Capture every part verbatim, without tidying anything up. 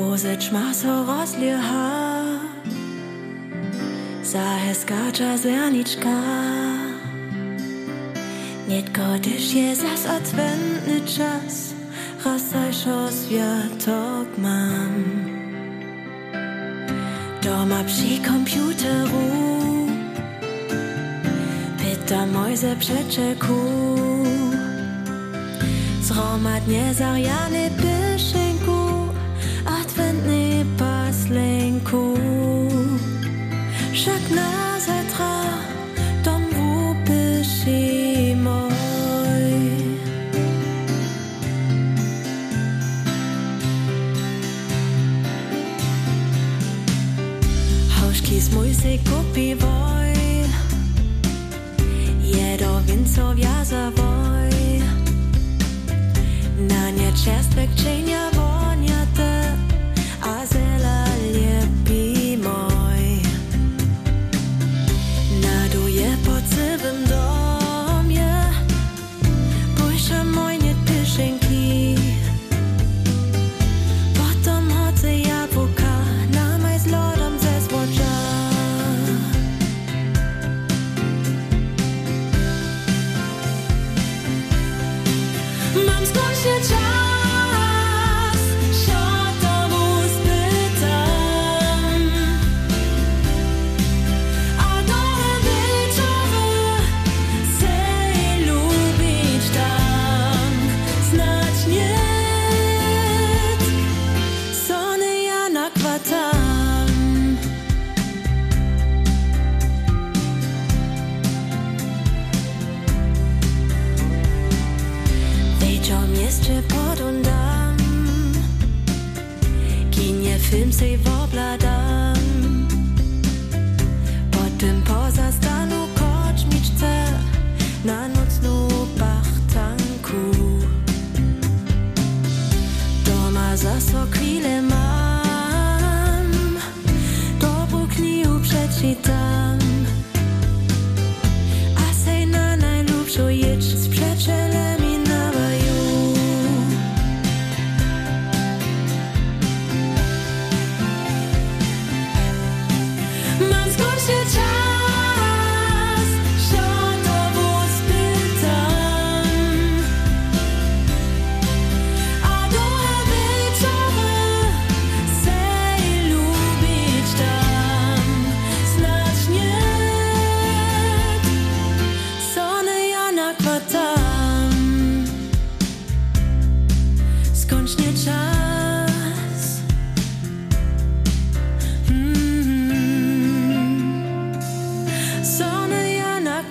Poseć maso rozljeha, zaheskača zernička. Nitko tiš je zas odventni čas, rasaj šos vjetok mam. Doma przy komputeru, pyta mojze przeczeku. Zromat nie zarjane pyszynku, adventni paslinku. Však na zajtra domů píši můj. Houšky s můj si kupivoj, jedo vinco vjazavoj. Na ně čerstvek čenia vonjate, a zela ljepi.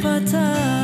But